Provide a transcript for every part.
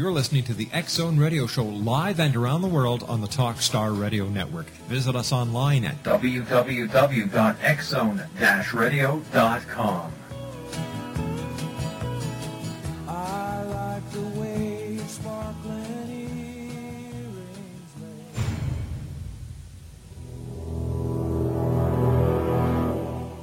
You're listening to the X Zone Radio Show live and around the world on the Talkstar Radio Network. Visit us online at www.xzone-radio.com. I like the way your sparkling earrings make.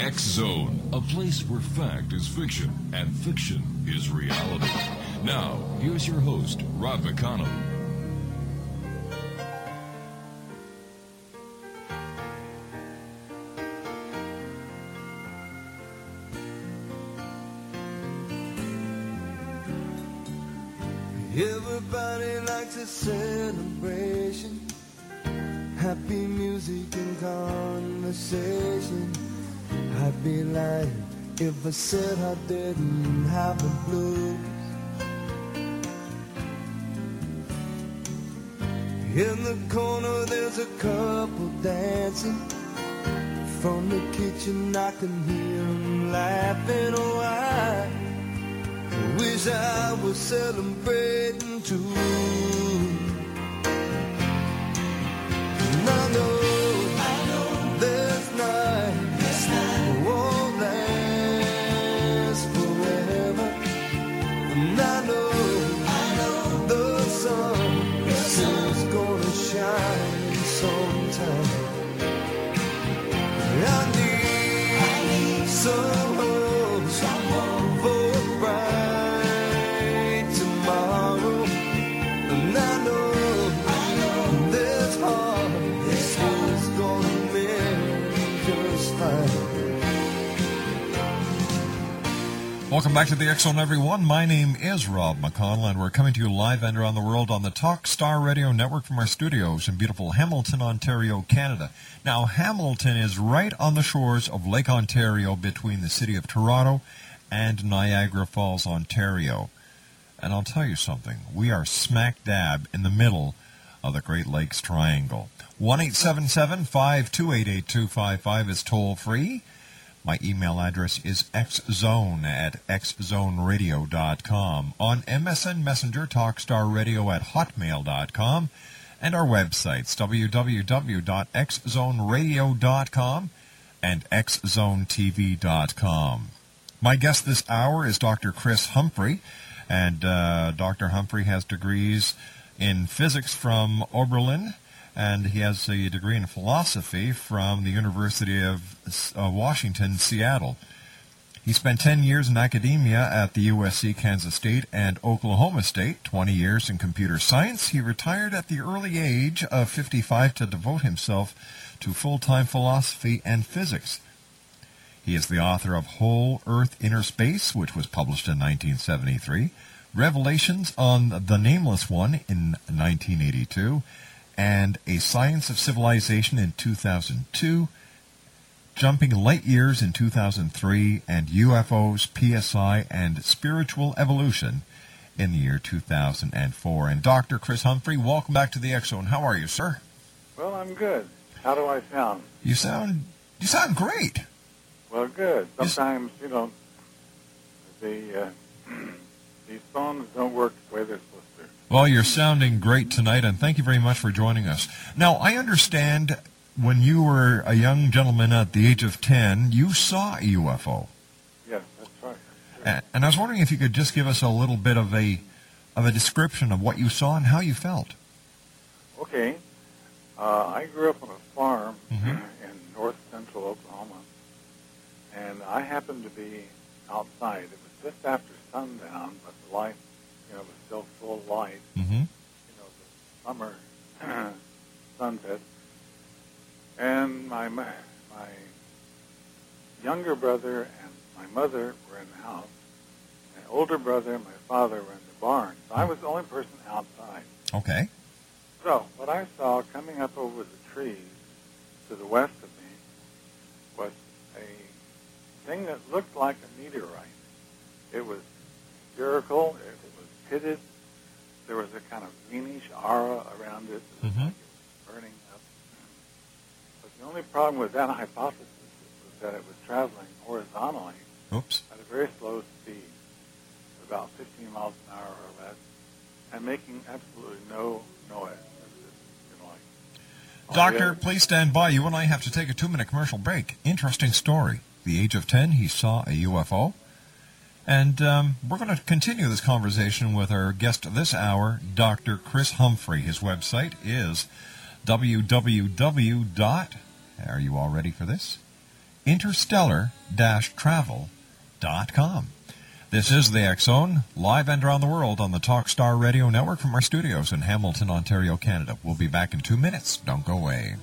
X-Zone, a place where fact is fiction and fiction is reality. Now, here's your host, Rob McConnell. Everybody likes a celebration, happy music and conversation. I'd be lying if I said I didn't have the blues. In the corner there's a couple dancing. From the kitchen I can hear them laughing. Oh, I wish I was celebrating too. And I know there's not. I know the sun's gonna shine sometime. I need someone for a bright tomorrow. And I know this heart's gonna mend just fine. Welcome back to the X Zone, everyone. My name is Rob McConnell, and we're coming to you live and around the world on the Talkstar Radio Network from our studios in beautiful Hamilton, Ontario, Canada. Now, Hamilton is right on the shores of Lake Ontario between the city of Toronto and Niagara Falls, Ontario. And I'll tell you something, we are smack dab in the middle of the Great Lakes Triangle. 1-877-528-8255 is toll-free. My email address is xzone@xzoneradio.com. On MSN Messenger, talkstarradio@hotmail.com. And our websites, www.xzoneradio.com and xzonetv.com. My guest this hour is Dr. Chris Humphrey. And Dr. Humphrey has degrees in physics from Oberlin, and he has a degree in philosophy from the University of Washington, Seattle. He spent 10 years in academia at the USC, Kansas State, and Oklahoma State, 20 years in computer science. He retired at the early age of 55 to devote himself to full-time philosophy and physics. He is the author of Whole Earth, Inner Space, which was published in 1973, Revelations on the Nameless One in 1982, and A Science of Civilization in 2002, Jumping Light Years in 2003, and UFOs, PSI, and Spiritual Evolution in the year 2004. And Dr. Chris Humphrey, welcome back to the X Zone. How are you, sir? Well, I'm good. How do I sound? You sound great. Well, good. Sometimes, these phones don't work the way they're supposed to. Well, you're sounding great tonight, and thank you very much for joining us. Now, I understand when you were a young gentleman at the age of 10, you saw a UFO. Yes, that's right. And I was wondering if you could just give us a little bit of a description of what you saw and how you felt. Okay. I grew up on a farm in north central Oklahoma, and I happened to be outside. It was just after sundown, but the light, it was still full light. Mm-hmm. The summer sunset. And my younger brother and my mother were in the house. My older brother and my father were in the barn. So I was the only person outside. Okay. So what I saw coming up over the trees to the west of me was a thing that looked like a meteorite. It was spherical. It was pitted. There was a kind of greenish aura around it. Mm-hmm. Like it was burning up. But the only problem with that hypothesis was that it was traveling horizontally at a very slow speed, about 15 miles an hour or less, and making absolutely no noise. Doctor, please stand by. You and I have to take a 2-minute commercial break. Interesting story. At the age of 10, he saw a UFO. And we're going to continue this conversation with our guest this hour, Dr. Chris Humphrey. His website is www. Are you all ready for this? interstellar-travel.com. This is the X Zone, live and around the world on the Talkstar Radio Network from our studios in Hamilton, Ontario, Canada. We'll be back in 2 minutes. Don't go away.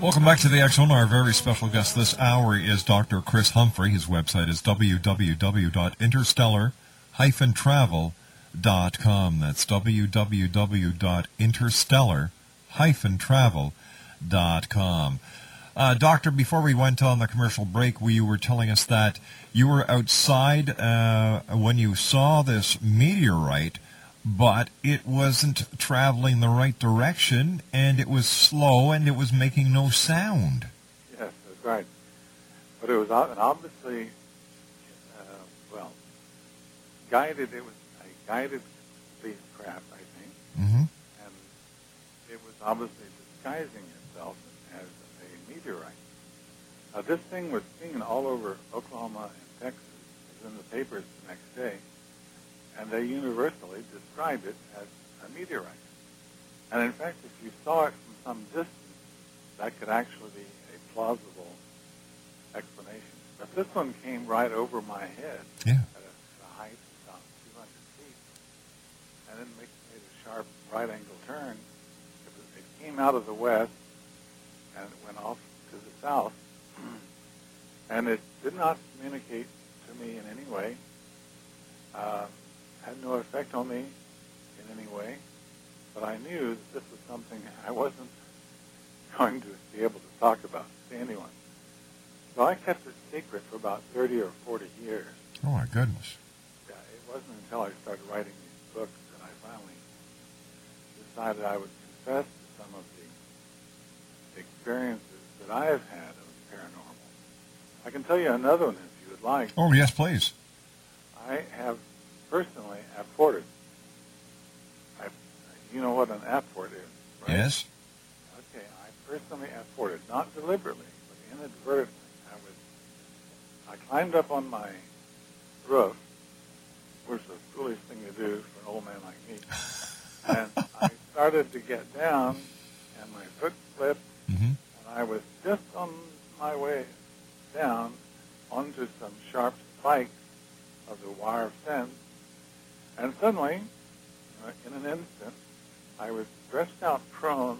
Welcome back to the X Zone. Our very special guest this hour is Dr. Chris Humphrey. His website is www.interstellar-travel.com. That's www.interstellar-travel.com. Doctor, before we went on the commercial break, we were telling us that you were outside when you saw this meteorite, but it wasn't traveling the right direction, and it was slow, and it was making no sound. Yes, that's right. But it was obviously, guided. It was a guided spacecraft, I think. Mm-hmm. And it was obviously disguising itself as a meteorite. Now, this thing was seen all over Oklahoma and Texas. It was in the papers the next day. And they universally described it as a meteorite. And in fact, if you saw it from some distance, that could actually be a plausible explanation. But this one came right over my head at a height of about 200 feet. And it made a sharp right-angle turn. It came out of the west, and it went off to the south. And it did not communicate to me in any way. Had no effect on me in any way, but I knew that this was something I wasn't going to be able to talk about to anyone. So I kept it secret for about 30 or 40 years. Oh, my goodness. Yeah, it wasn't until I started writing these books that I finally decided I would confess to some of the experiences that I have had of the paranormal. I can tell you another one if you would like. Oh, yes, please. I have personally apported. You know what an apport is, right? Yes. Okay, I personally apported, not deliberately, but inadvertently. I climbed up on my roof, which is a foolish thing to do for an old man like me, and I started to get down, and my foot slipped, and I was just on my way down onto some sharp spikes of the wire fence, and suddenly, in an instant, I was stretched out prone,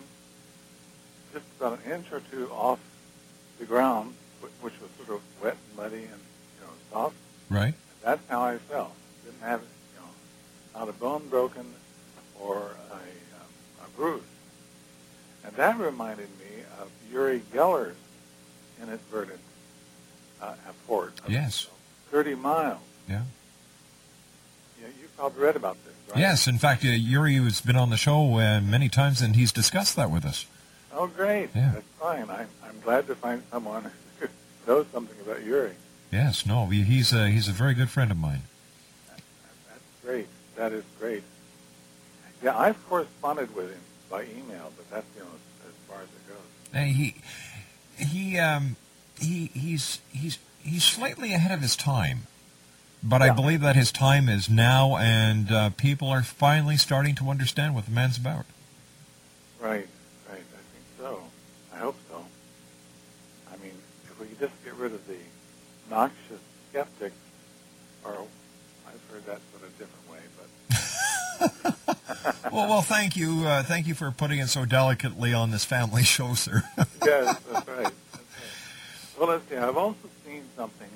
just about an inch or two off the ground, which was sort of wet and muddy and soft. Right. And that's how I fell. Didn't have not a bone broken or a bruise. And that reminded me of Yuri Geller's inadvertent effort. Yes. 30 miles. Yeah. Yeah, you probably read about this, right? Yes. In fact, Yuri has been on the show many times, and he's discussed that with us. Oh, great. Yeah. That's fine. I'm glad to find someone who knows something about Yuri. Yes. No, he's a very good friend of mine. That's great. That is great. Yeah, I've corresponded with him by email, but that's, you know, as far as it goes. And he's slightly ahead of his time, but yeah. I believe that his time is now, and people are finally starting to understand what the man's about. Right, right. I think so. I hope so. I mean, if we could just get rid of the noxious skeptics, or I've heard that sort of different way, but. Well, thank you. Thank you for putting it so delicately on this family show, sir. Yes, that's right. Well, let's see. I've also seen something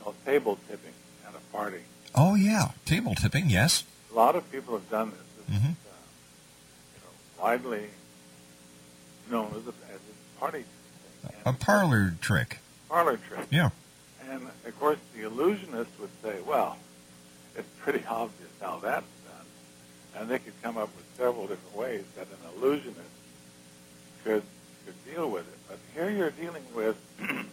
called table tipping at a party. Oh, yeah. Table tipping, yes. A lot of people have done this. This is, widely known as a party thing. A parlor trick. Parlor trick. Yeah. And, of course, the illusionist would say, well, it's pretty obvious how that's done. And they could come up with several different ways that an illusionist could deal with it. But here you're dealing with a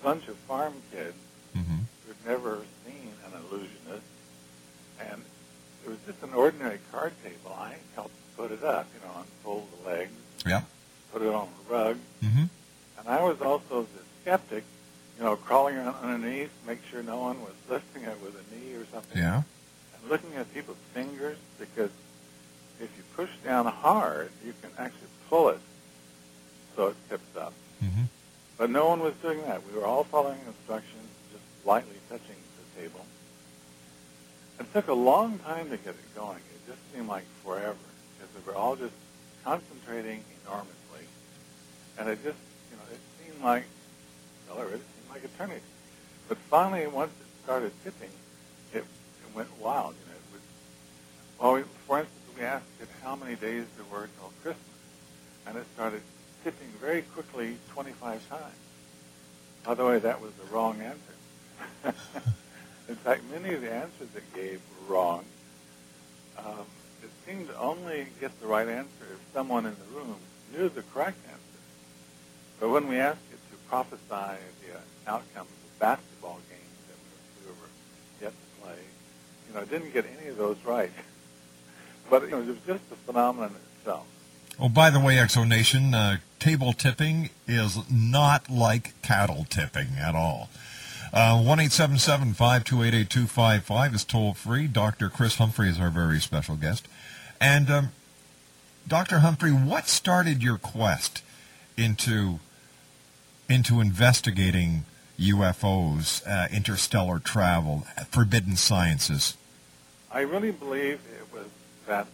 bunch of farm kids who've never seen an illusionist. And it was just an ordinary card table. I helped put it up, you know, unfold the legs, put it on the rug. And I was also the skeptic, you know, crawling around underneath, make sure no one was lifting it with a knee or something. Yeah. And looking at people's fingers, because if you push down hard, you can actually pull it. So it tipped up. But no one was doing that. We were all following instructions, just lightly touching the table. It took a long time to get it going. It just seemed like forever, because we were all just concentrating enormously. And it just, you know, it seemed like eternity. But finally, once it started tipping, it went wild. You know, it was, well, for instance, we asked it how many days there were till Christmas, and it started tipping very quickly 25 times. By the way, that was the wrong answer. In fact, many of the answers it gave were wrong. It seemed to only get the right answer if someone in the room knew the correct answer. But when we asked it to prophesy the outcomes of basketball games that we were yet to play, you know, it didn't get any of those right. But you know, it was just the phenomenon itself. Oh, by the way, Exo Nation, table tipping is not like cattle tipping at all. 1-877-528-8255 is toll-free. Dr. Chris Humphrey is our very special guest. And, Dr. Humphrey, what started your quest into investigating UFOs, interstellar travel, forbidden sciences? I really believe it was that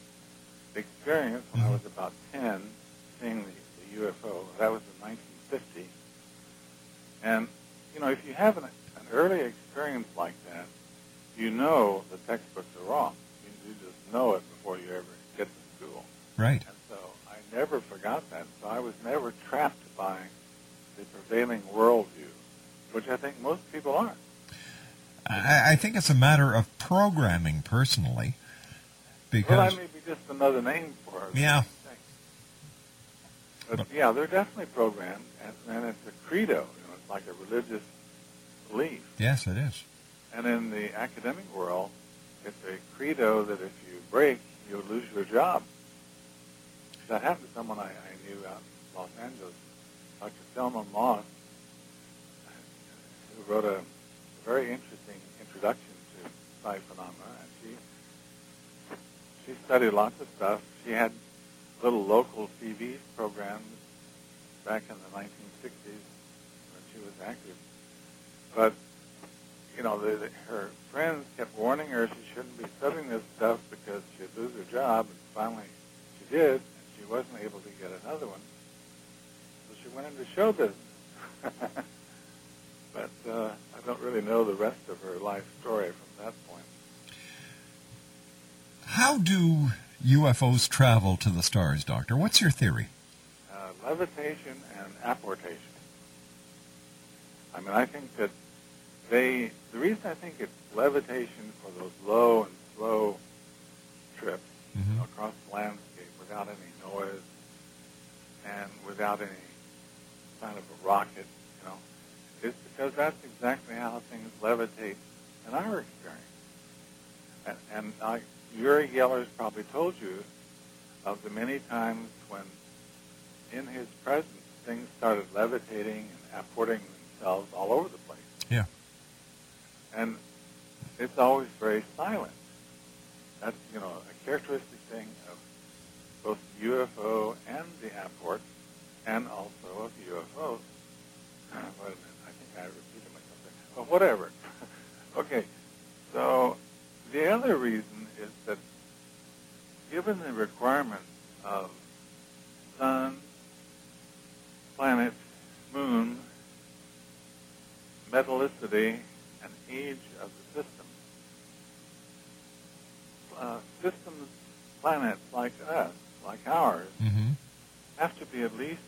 experience when I was about 10, seeing the UFO. That was in 1950. And, you know, if you have an early experience like that, you know the textbooks are wrong. You just know it before you ever get to school. Right. And so I never forgot that. So I was never trapped by the prevailing worldview, which I think most people are. I think it's a matter of programming, personally. Because well, that may be just another name for it. Yeah. But yeah, they're definitely programmed, and it's a credo. You know, it's like a religious belief. Yes, it is. And in the academic world, it's a credo that if you break, you lose your job. That happened to someone I knew out in Los Angeles, Dr. Selma Moss, who wrote a very interesting introduction to psi phenomena, and she studied lots of stuff. She had little local TV programs back in the 1960s when she was active. But, you know, her friends kept warning her she shouldn't be studying this stuff because she'd lose her job. And finally she did, and she wasn't able to get another one. So she went into show business. But I don't really know the rest of her life story from that point. How do UFOs travel to the stars, Doctor? What's your theory? levitation and apportation. I mean, I think that the reason I think it's levitation for those low and slow trips across the landscape without any noise and without any kind of a rocket, you know, is because that's exactly how things levitate in our experience. And Yuri Geller's probably told you of the many times when, in his presence, things started levitating and apporting themselves all over the place. Yeah. And it's always very silent. That's, you know, a characteristic thing of both UFO and the apport, and also of UFOs. Wait a minute, I think I repeated myself there. But whatever. Okay, so the other reason is that given the requirement of sun, planet, moon, metallicity, and age of the system, systems, planets like us, like ours, have to be at least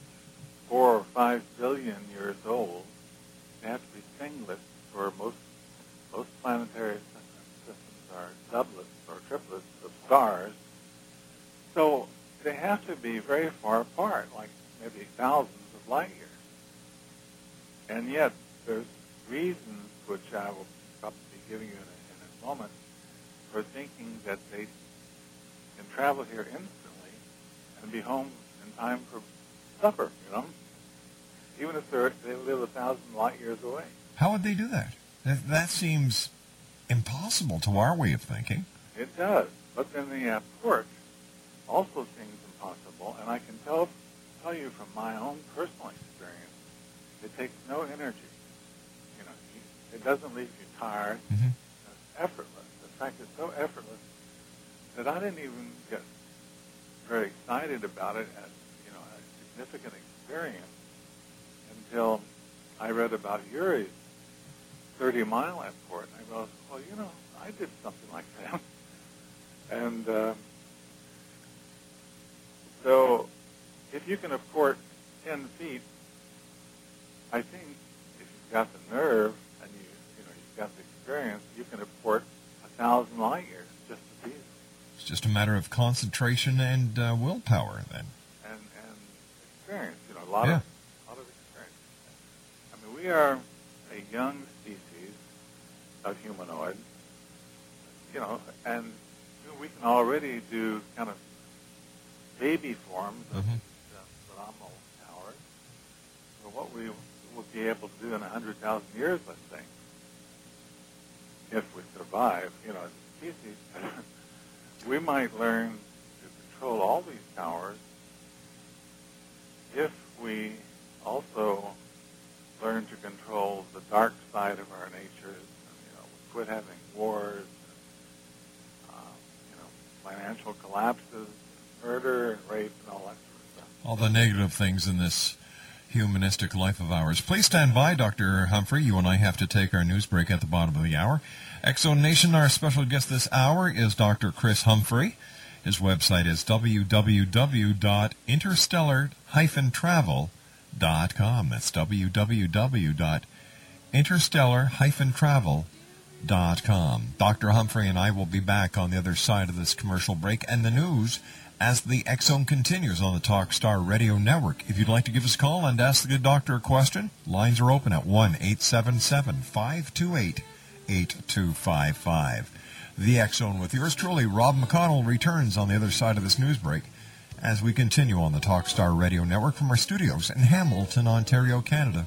4 or 5 billion years old. They have to be singlets, for most planetary systems are doublets or triplets of stars. So they have to be very far apart, like maybe thousands of light years. And yet there's reasons, which I will probably be giving you in a moment, for thinking that they can travel here instantly and be home in time for supper, you know, even if they live 1,000 light years away. How would they do that? That seems impossible to our way of thinking. It does, but then the apport also seems impossible, and I can tell you from my own personal experience, it takes no energy. You know, it doesn't leave you tired. It's effortless. In fact, it's so effortless that I didn't even get very excited about it as, you know, a significant experience until I read about Yuri's 30-mile apport, and I go, well, you know, I did something like that. And so if you can apport 10 feet, I think if you've got the nerve and you've got the experience, you can apport 1,000 light years just as easily. It's just a matter of concentration and willpower, then. And experience, you know, a lot of experience. I mean, we are a young species of humanoid, you know, and we can already do kind of baby forms of phenomenal powers. So what we will be able to do in 100,000 years, let's say, if we survive, you know, as a species, we might learn to control all these powers if we also learn to control the dark side of our natures. And, you know, we quit having wars, and, you know, financial collapses, murder, and rape, and all that sort of stuff. All the negative things in this humanistic life of ours. Please stand by, Dr. Humphrey. You and I have to take our news break at the bottom of the hour. Exo Nation, our special guest this hour is Dr. Chris Humphrey. His website is www.interstellar-travel.com. That's www.interstellar-travel.com. Dr. Humphrey and I will be back on the other side of this commercial break and the news as the Exome continues on the Talkstar Radio Network. If you'd like to give us a call and ask the doctor a question, lines are open at 1-877-528-8255. The Exome with yours truly, Rob McConnell, returns on the other side of this news break as we continue on the Talkstar Radio Network from our studios in Hamilton, Ontario, Canada.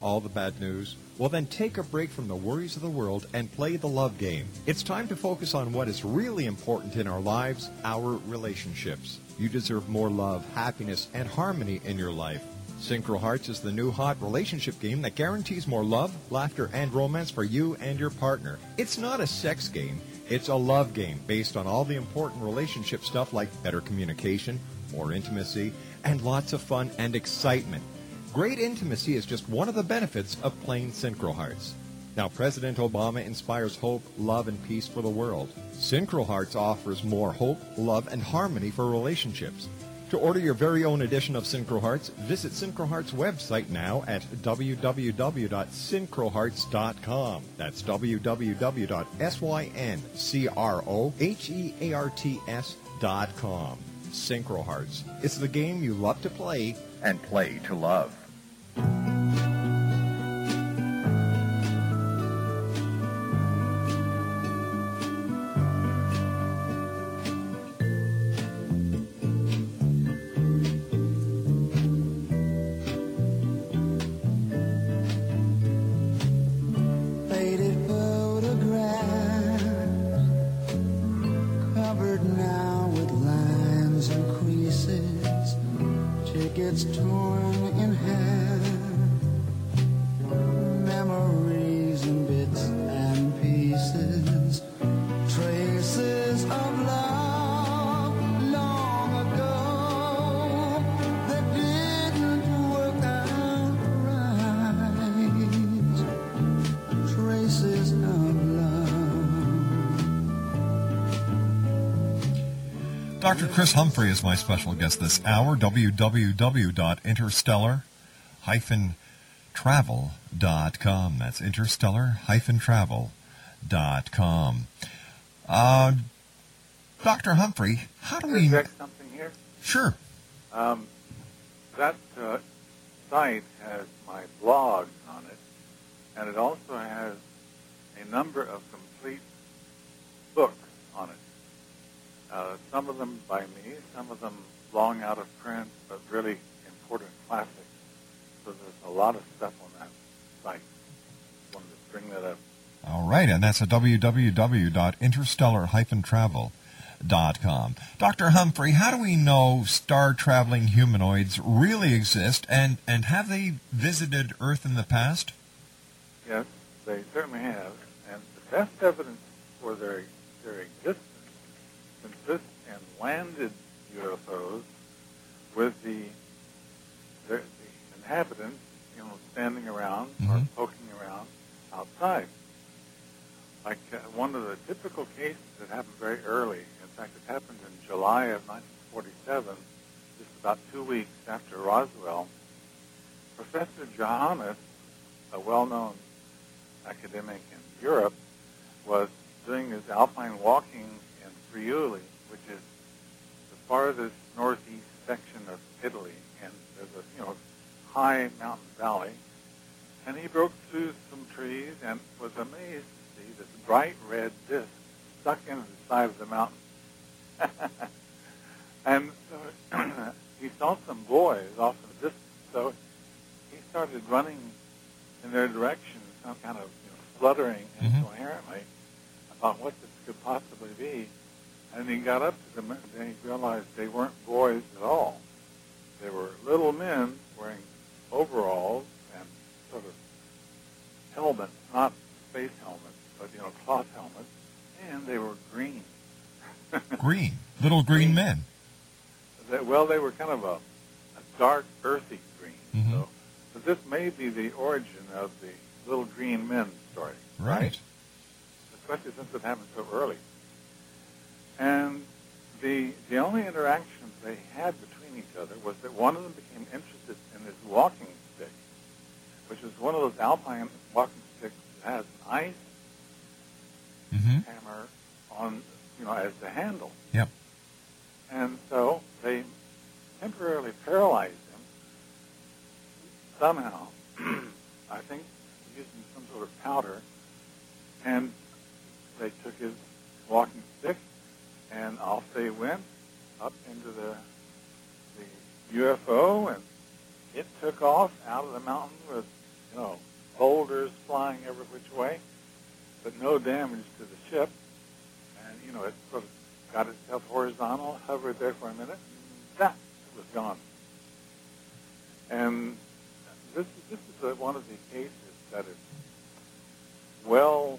All the bad news? Well, then take a break from the worries of the world and play the love game. It's time to focus on what is really important in our lives, our relationships. You deserve more love, happiness, and harmony in your life. Synchro Hearts is the new hot relationship game that guarantees more love, laughter, and romance for you and your partner. It's not a sex game. It's a love game based on all the important relationship stuff like better communication, more intimacy, and lots of fun and excitement. Great intimacy is just one of the benefits of playing Synchro Hearts. Now, President Obama inspires hope, love, and peace for the world. Synchro Hearts offers more hope, love, and harmony for relationships. To order your very own edition of Synchro Hearts, visit Synchro Hearts' website now at www.synchrohearts.com. That's www.syncrohearts.com. Synchro Hearts. It's the game you love to play and play to love. Dr. Chris Humphrey is my special guest this hour. www.interstellar-travel.com. That's interstellar-travel.com. Dr. Humphrey, how do we... Can I check something here? Sure. That site has my blog on it, and it also has a number of complete books on it. Some of them by me, some of them long out of print, but really important classics. So there's a lot of stuff on that site. I wanted to bring that up. All right, and that's at www.interstellar-travel.com. Dr. Humphrey, how do we know star-traveling humanoids really exist, and have they visited Earth in the past? Yes, they certainly have. And the best evidence for their existence consists in landed UFOs with the inhabitants, you know, standing around or poking around outside. Like one of the typical cases that happened very early. In fact, it happened in July of 1947, just about 2 weeks after Roswell. Professor Johannes, a well-known academic in Europe, was doing his alpine walking Friuli, which is the farthest northeast section of Italy, and there's a high mountain valley, and he broke through some trees and was amazed to see this bright red disc stuck into the side of the mountain. And so he saw some boys off in the distance, so he started running in their direction, some kind of fluttering incoherently about what this could possibly be. And he got up to them, and he realized they weren't boys at all. They were little men wearing overalls and sort of helmets, not space helmets, but, cloth helmets, and they were green. Green? Little green men? Well, they were kind of a dark, earthy green. Mm-hmm. So this may be the origin of the little green men story. Right. Especially since it happened so early. And the only interaction they had between each other was that one of them became interested in this walking stick, which was one of those alpine walking sticks that has an ice hammer on, as the handle. Yep. And so they temporarily paralyzed him somehow, I think using some sort of powder, and they took his walking stick, and off they went up into the UFO, and it took off out of the mountain with, boulders flying every which way, but no damage to the ship. And, it sort of got itself horizontal, hovered there for a minute, and that was gone. And this is one of the cases that is well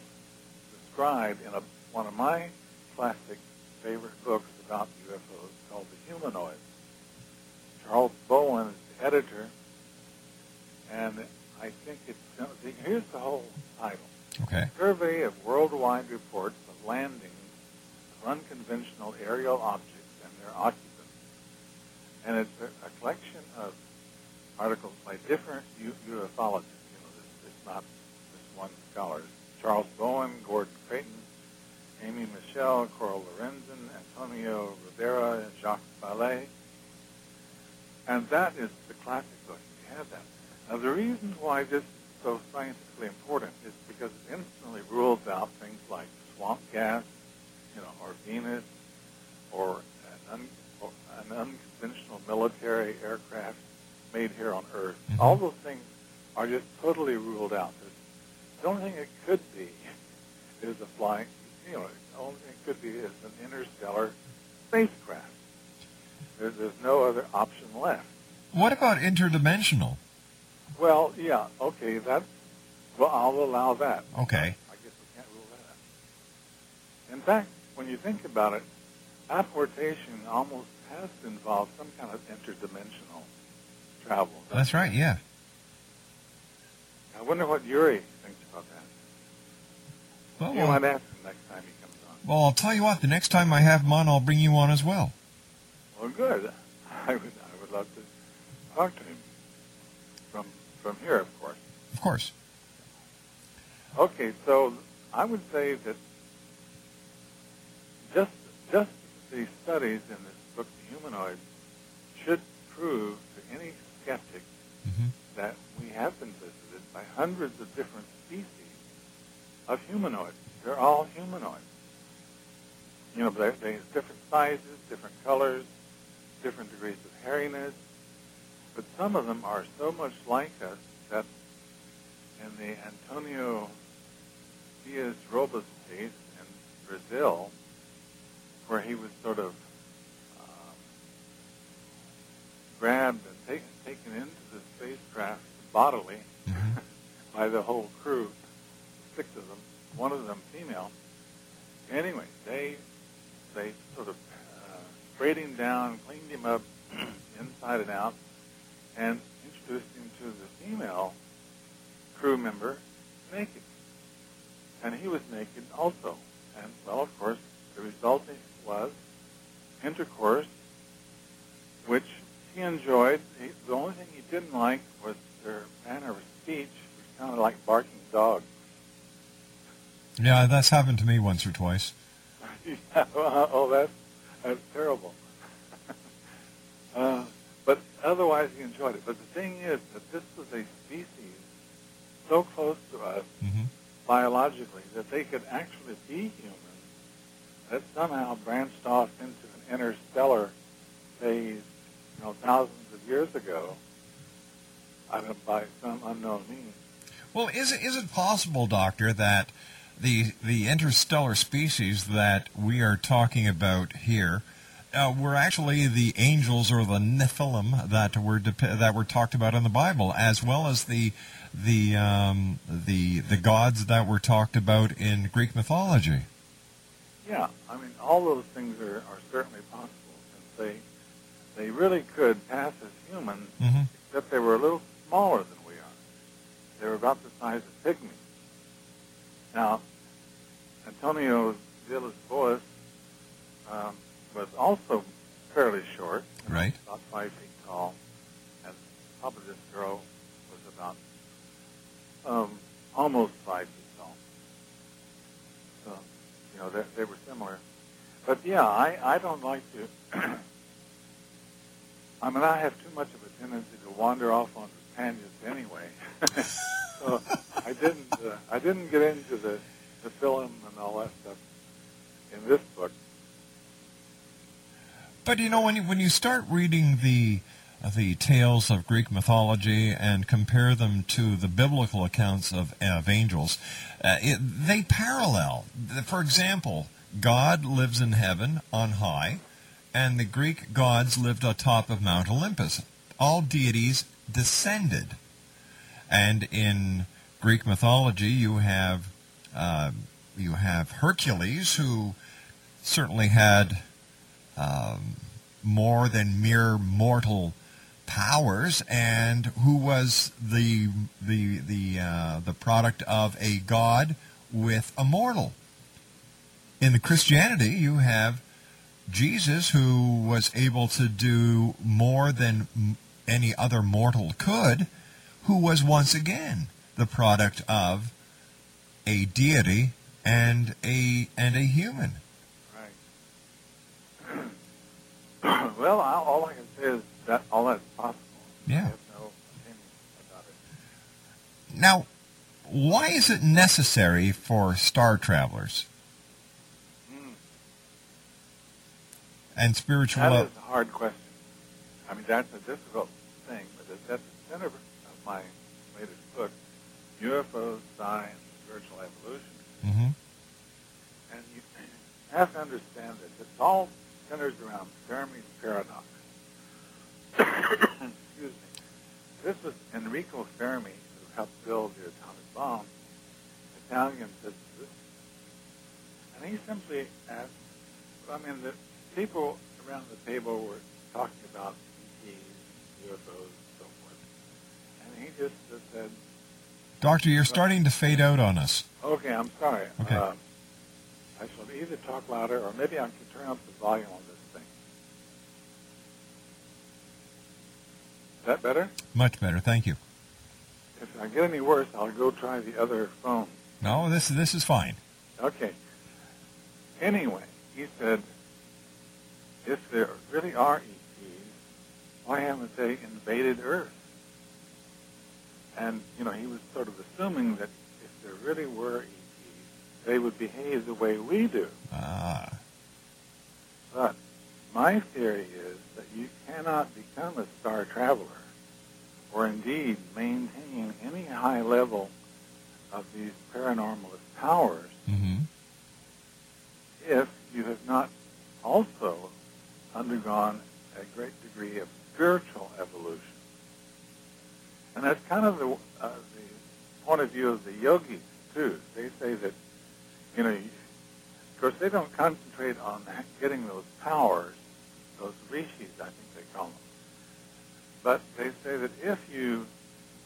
described in one of my classic favorite books about UFOs called The Humanoid. Charles Bowen is the editor, and I think it's... Here's the whole title. Okay. A survey of worldwide reports of landings of unconventional aerial objects and their occupants. And it's a collection of articles by different ufologists. It's not just one scholar. Charles Bowen, Gordon Creighton, Amy Michelle, Coral Lorenzen, Antonio Rivera, and Jacques Vallée. And that is the classic book. We have that. Now, the reason why this is so scientifically important is because it instantly rules out things like swamp gas, or Venus, or an unconventional military aircraft made here on Earth. Mm-hmm. All those things are just totally ruled out. The only thing it could be is a flying, the only thing it could be is an interstellar spacecraft. There's no other option left. What about interdimensional? Well, yeah, okay, I'll allow that. Okay. I guess we can't rule that out. In fact, when you think about it, apportation almost has to involve some kind of interdimensional travel. That's right, yeah. I wonder what Yuri thinks about that. Well, you might ask him next time he comes on. Well, I'll tell you what, the next time I have him on, I'll bring you on as well. Well, good. I would love to talk to him from here, of course. Of course. Okay, so I would say that just the studies in this book, The Humanoid, should prove to any skeptic mm-hmm. that we have been visited by hundreds of different species of humanoids. They're all humanoids. They're different sizes, different colors, different degrees of hairiness, but some of them are so much like us that in the Antonio Diaz Robos case in Brazil, where he was sort of grabbed and taken into the spacecraft bodily mm-hmm. by the whole crew, 6 of them, one of them female. Anyway, they sort of sprayed him down, cleaned him up inside and out, and introduced him to the female crew member naked. And he was naked also. And, well, of course, the result was intercourse, which he enjoyed. The only thing he didn't like was their manner of speech, which sounded like barking dogs. Yeah, that's happened to me once or twice. Yeah, that's terrible. But otherwise, he enjoyed it. But the thing is that this was a species so close to us mm-hmm. biologically that they could actually be human, that somehow branched off into an interstellar phase, thousands of years ago, by some unknown means. Well, is it possible, Doctor, that the interstellar species that we are talking about here were actually the angels or the Nephilim that were talked about in the Bible, as well as the gods that were talked about in Greek mythology? Yeah, I mean, all those things are certainly possible, since they really could pass as humans, mm-hmm. except they were a little smaller than we are. They were about the size of pygmies. Now, Antonio Villas-Boas was also fairly short, right? About 5 feet tall, and probably this girl was about almost 5 feet tall. So, they were similar. But, yeah, I don't like to... I mean, I have too much of a tendency to wander off on tangents anyway. So I didn't get into the film and all that stuff in this book. But when you start reading the tales of Greek mythology and compare them to the biblical accounts of angels, they parallel. For example, God lives in heaven on high, and the Greek gods lived atop of Mount Olympus. All deities descended. And in Greek mythology, you have Hercules, who certainly had more than mere mortal powers, and who was the product of a god with a mortal. In the Christianity, you have Jesus, who was able to do more than any other mortal could, who was once again the product of a deity and a human. Right. Well, all I can say is that all that's possible. Yeah. I have no opinion about it. Now, why is it necessary for star travelers? And spiritual. That is a hard question. I mean, that's a difficult thing, but it's at the center of my latest book, UFOs, Science, and Spiritual Evolution. Mm-hmm. And you have to understand that it all centers around Fermi's paradox. Excuse me. This was Enrico Fermi, who helped build the atomic bomb, Italian physicist. And he simply asked, people around the table were talking about ETs, UFOs, and so forth. And he just said... Doctor, you're starting to fade out on us. Okay, I'm sorry. Okay. I shall either talk louder or maybe I can turn up the volume on this thing. Is that better? Much better, thank you. If I get any worse, I'll go try the other phone. No, this is fine. Okay. Anyway, he said... If there really are ETs, why haven't they invaded Earth? And, he was sort of assuming that if there really were ETs, they would behave the way we do. Ah. But my theory is that you cannot become a star traveler or indeed maintain any high level of these paranormalist powers if you have not also undergone a great degree of spiritual evolution. And that's kind of the point of view of the yogis, too. They say that, of course, they don't concentrate on getting those powers, those rishis, I think they call them. But they say that if you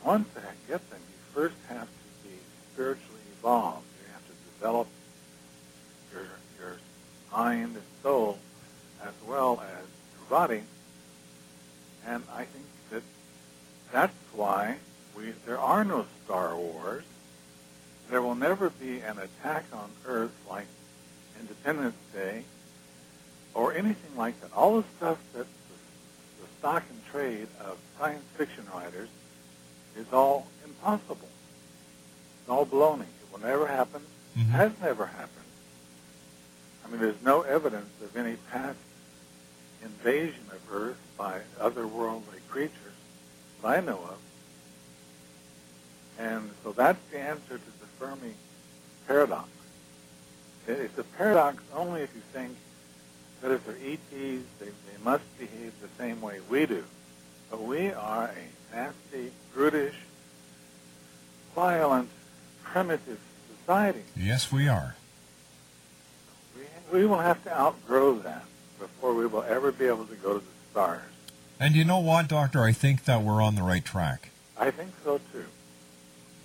want to get them, you first have to be spiritually evolved. You have to develop your mind and soul as well as your body, and I think that's why there are no Star Wars. There will never be an attack on Earth like Independence Day or anything like that. All the stuff that the stock and trade of science fiction writers is all impossible. It's all baloney. It will never happen. Mm-hmm. Has never happened. There's no evidence of any past invasion of Earth by otherworldly creatures that I know of. And so that's the answer to the Fermi paradox. It's a paradox only if you think that if they're ETs, they must behave the same way we do. But we are a nasty, brutish, violent, primitive society. Yes, we are. We will have to outgrow that before we will ever be able to go to the stars. And you know what, Doctor? I think that we're on the right track. I think so, too.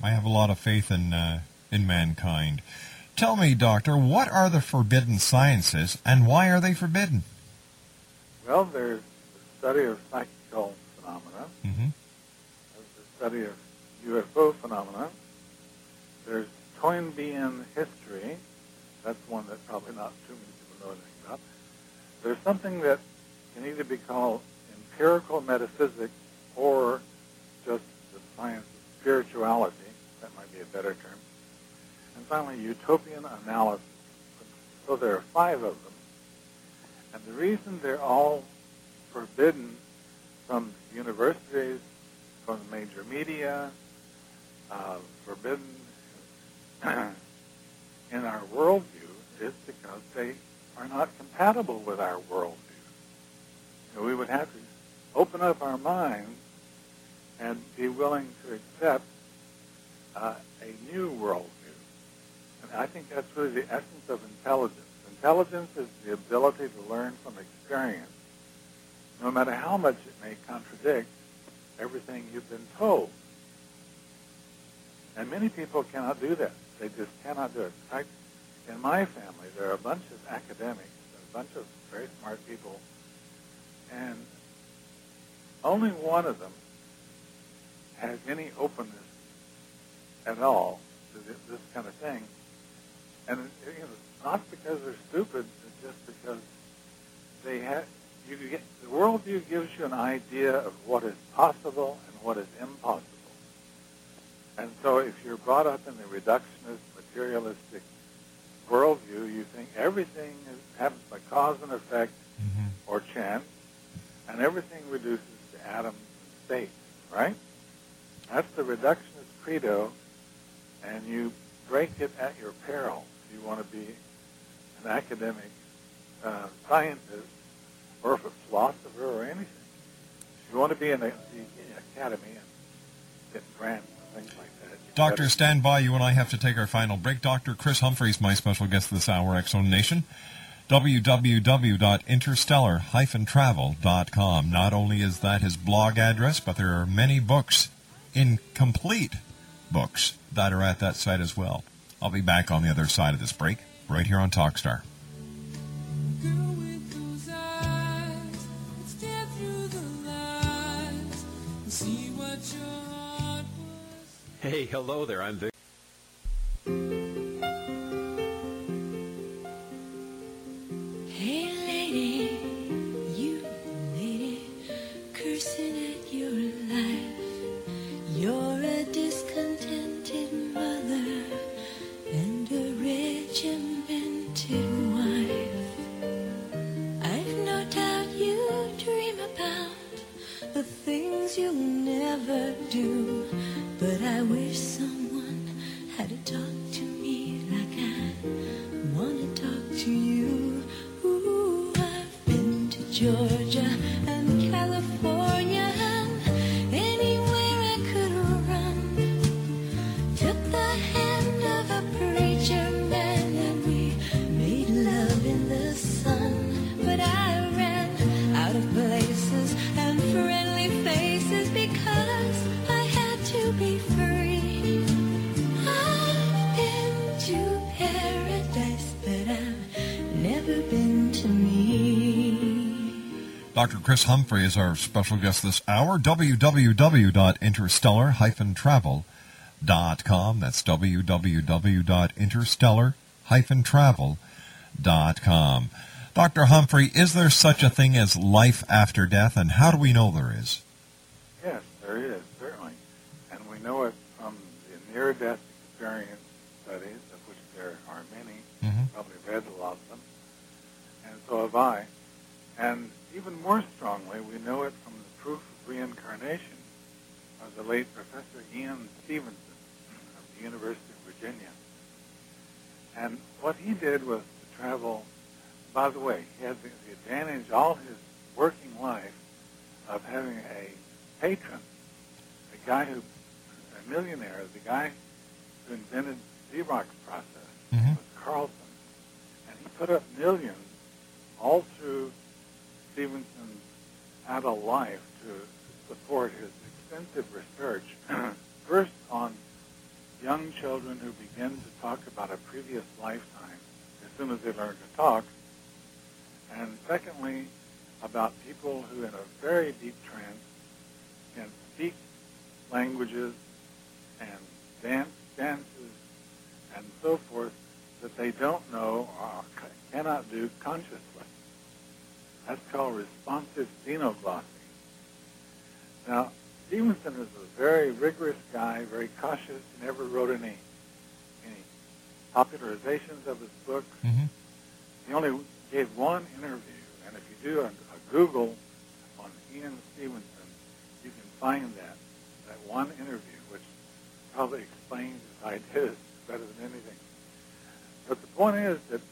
I have a lot of faith in mankind. Tell me, Doctor, what are the forbidden sciences, and why are they forbidden? Well, there's the study of psychical phenomena. Mm-hmm. There's the study of UFO phenomena. There's Toynbean history. That's one that probably not too many people know anything about. There's something that can either be called empirical metaphysics or just the science of spirituality. That might be a better term. And finally, utopian analysis. So there are 5 of them. And the reason they're all forbidden from universities, from the major media, forbidden in our worldview is because they are not compatible with our worldview. So we would have to open up our minds and be willing to accept a new worldview. And I think that's really the essence of intelligence. Intelligence is the ability to learn from experience, no matter how much it may contradict everything you've been told. And many people cannot do that. They just cannot do it. In fact, in my family, there are a bunch of academics, a bunch of very smart people, and only one of them has any openness at all to this kind of thing. And it's not because they're stupid, it's just because they have, the worldview gives you an idea of what is possible and what is impossible. And so if you're brought up in the reductionist, materialistic worldview, you think everything happens by cause and effect or chance, and everything reduces to atoms and states, right? That's the reductionist credo, and you break it at your peril. If you want to be an academic scientist or a philosopher or anything, if you want to be in the academy and get grants and things like that. Doctor, stand by. You and I have to take our final break. Dr. Chris Humphrey is my special guest this hour, Exxon Nation. www.interstellar-travel.com. Not only is that his blog address, but there are many books, incomplete books, that are at that site as well. I'll be back on the other side of this break, right here on Talkstar. Hey, hello there. I'm Vic. Dr. Chris Humphrey is our special guest this hour. www.interstellar-travel.com. That's www.interstellar-travel.com. Dr. Humphrey, is there such a thing as life after death, and how do we know there is? Yes, there is, certainly. And we know it from the near-death experience studies, of which there are many. You've probably read a lot of them, and so have I. And even more strongly, we know it from the proof of reincarnation of the late Professor Ian Stevenson of the University of Virginia. And what he did was to travel, by the way, he had the advantage all his working life of having a patron, a millionaire, the guy who invented the Xerox process, was Carlson. And he put up millions all through Stevenson's adult life to support his extensive research, first on young children who begin to talk about a previous lifetime as soon as they learn to talk, and secondly, about people who in a very deep trance can speak languages and dance dances and so forth that they don't know or cannot do consciously. That's called responsive xenoglossy. Now, Stevenson is a very rigorous guy, very cautious. He never wrote any popularizations of his book. He only gave one interview, and if you do a Google on Ian Stevenson, you can find that one interview, which probably explains his ideas better than anything. But the point is that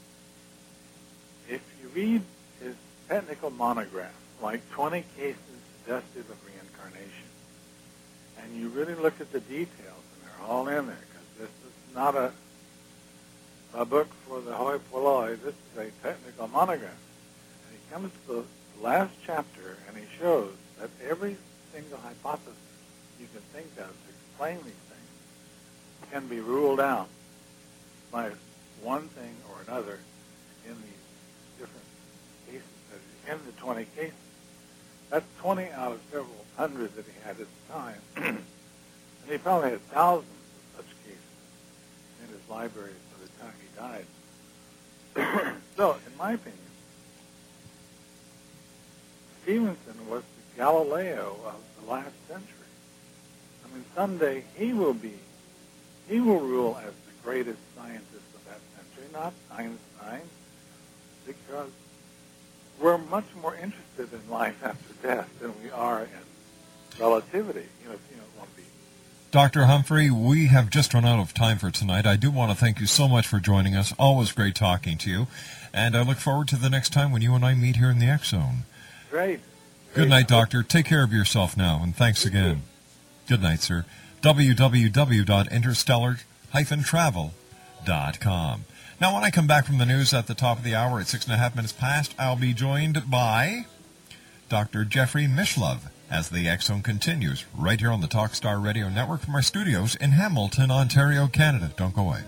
if you read his technical monograph, like 20 cases suggestive of reincarnation, and you really look at the details, and they're all in there, because this is not a book for the hoi polloi. This is a technical monograph. And he comes to the last chapter, and he shows that every single hypothesis you can think of to explain these things can be ruled out life, one thing or another in these different cases, in the 20 cases. That's 20 out of several hundred that he had at the time. And he probably had thousands of such cases in his library by the time he died. So, in my opinion, Stevenson was the Galileo of the last century. I mean, someday he will rule as the greatest scientist of that century, not Einstein, because we're much more interested in life after death than we are in relativity. You know, it won't be. Dr. Humphrey, we have just run out of time for tonight. I do want to thank you so much for joining us. Always great talking to you. And I look forward to the next time when you and I meet here in the X Zone. Great. Good night, Doctor. Take care of yourself now, and thanks again. Good night, sir. www.interstellar-travel.com. Now, when I come back from the news at the top of the hour at 6.5 minutes past, I'll be joined by Dr. Jeffrey Mishlove as the X Zone continues right here on the Talkstar Radio Network from our studios in Hamilton, Ontario, Canada. Don't go away.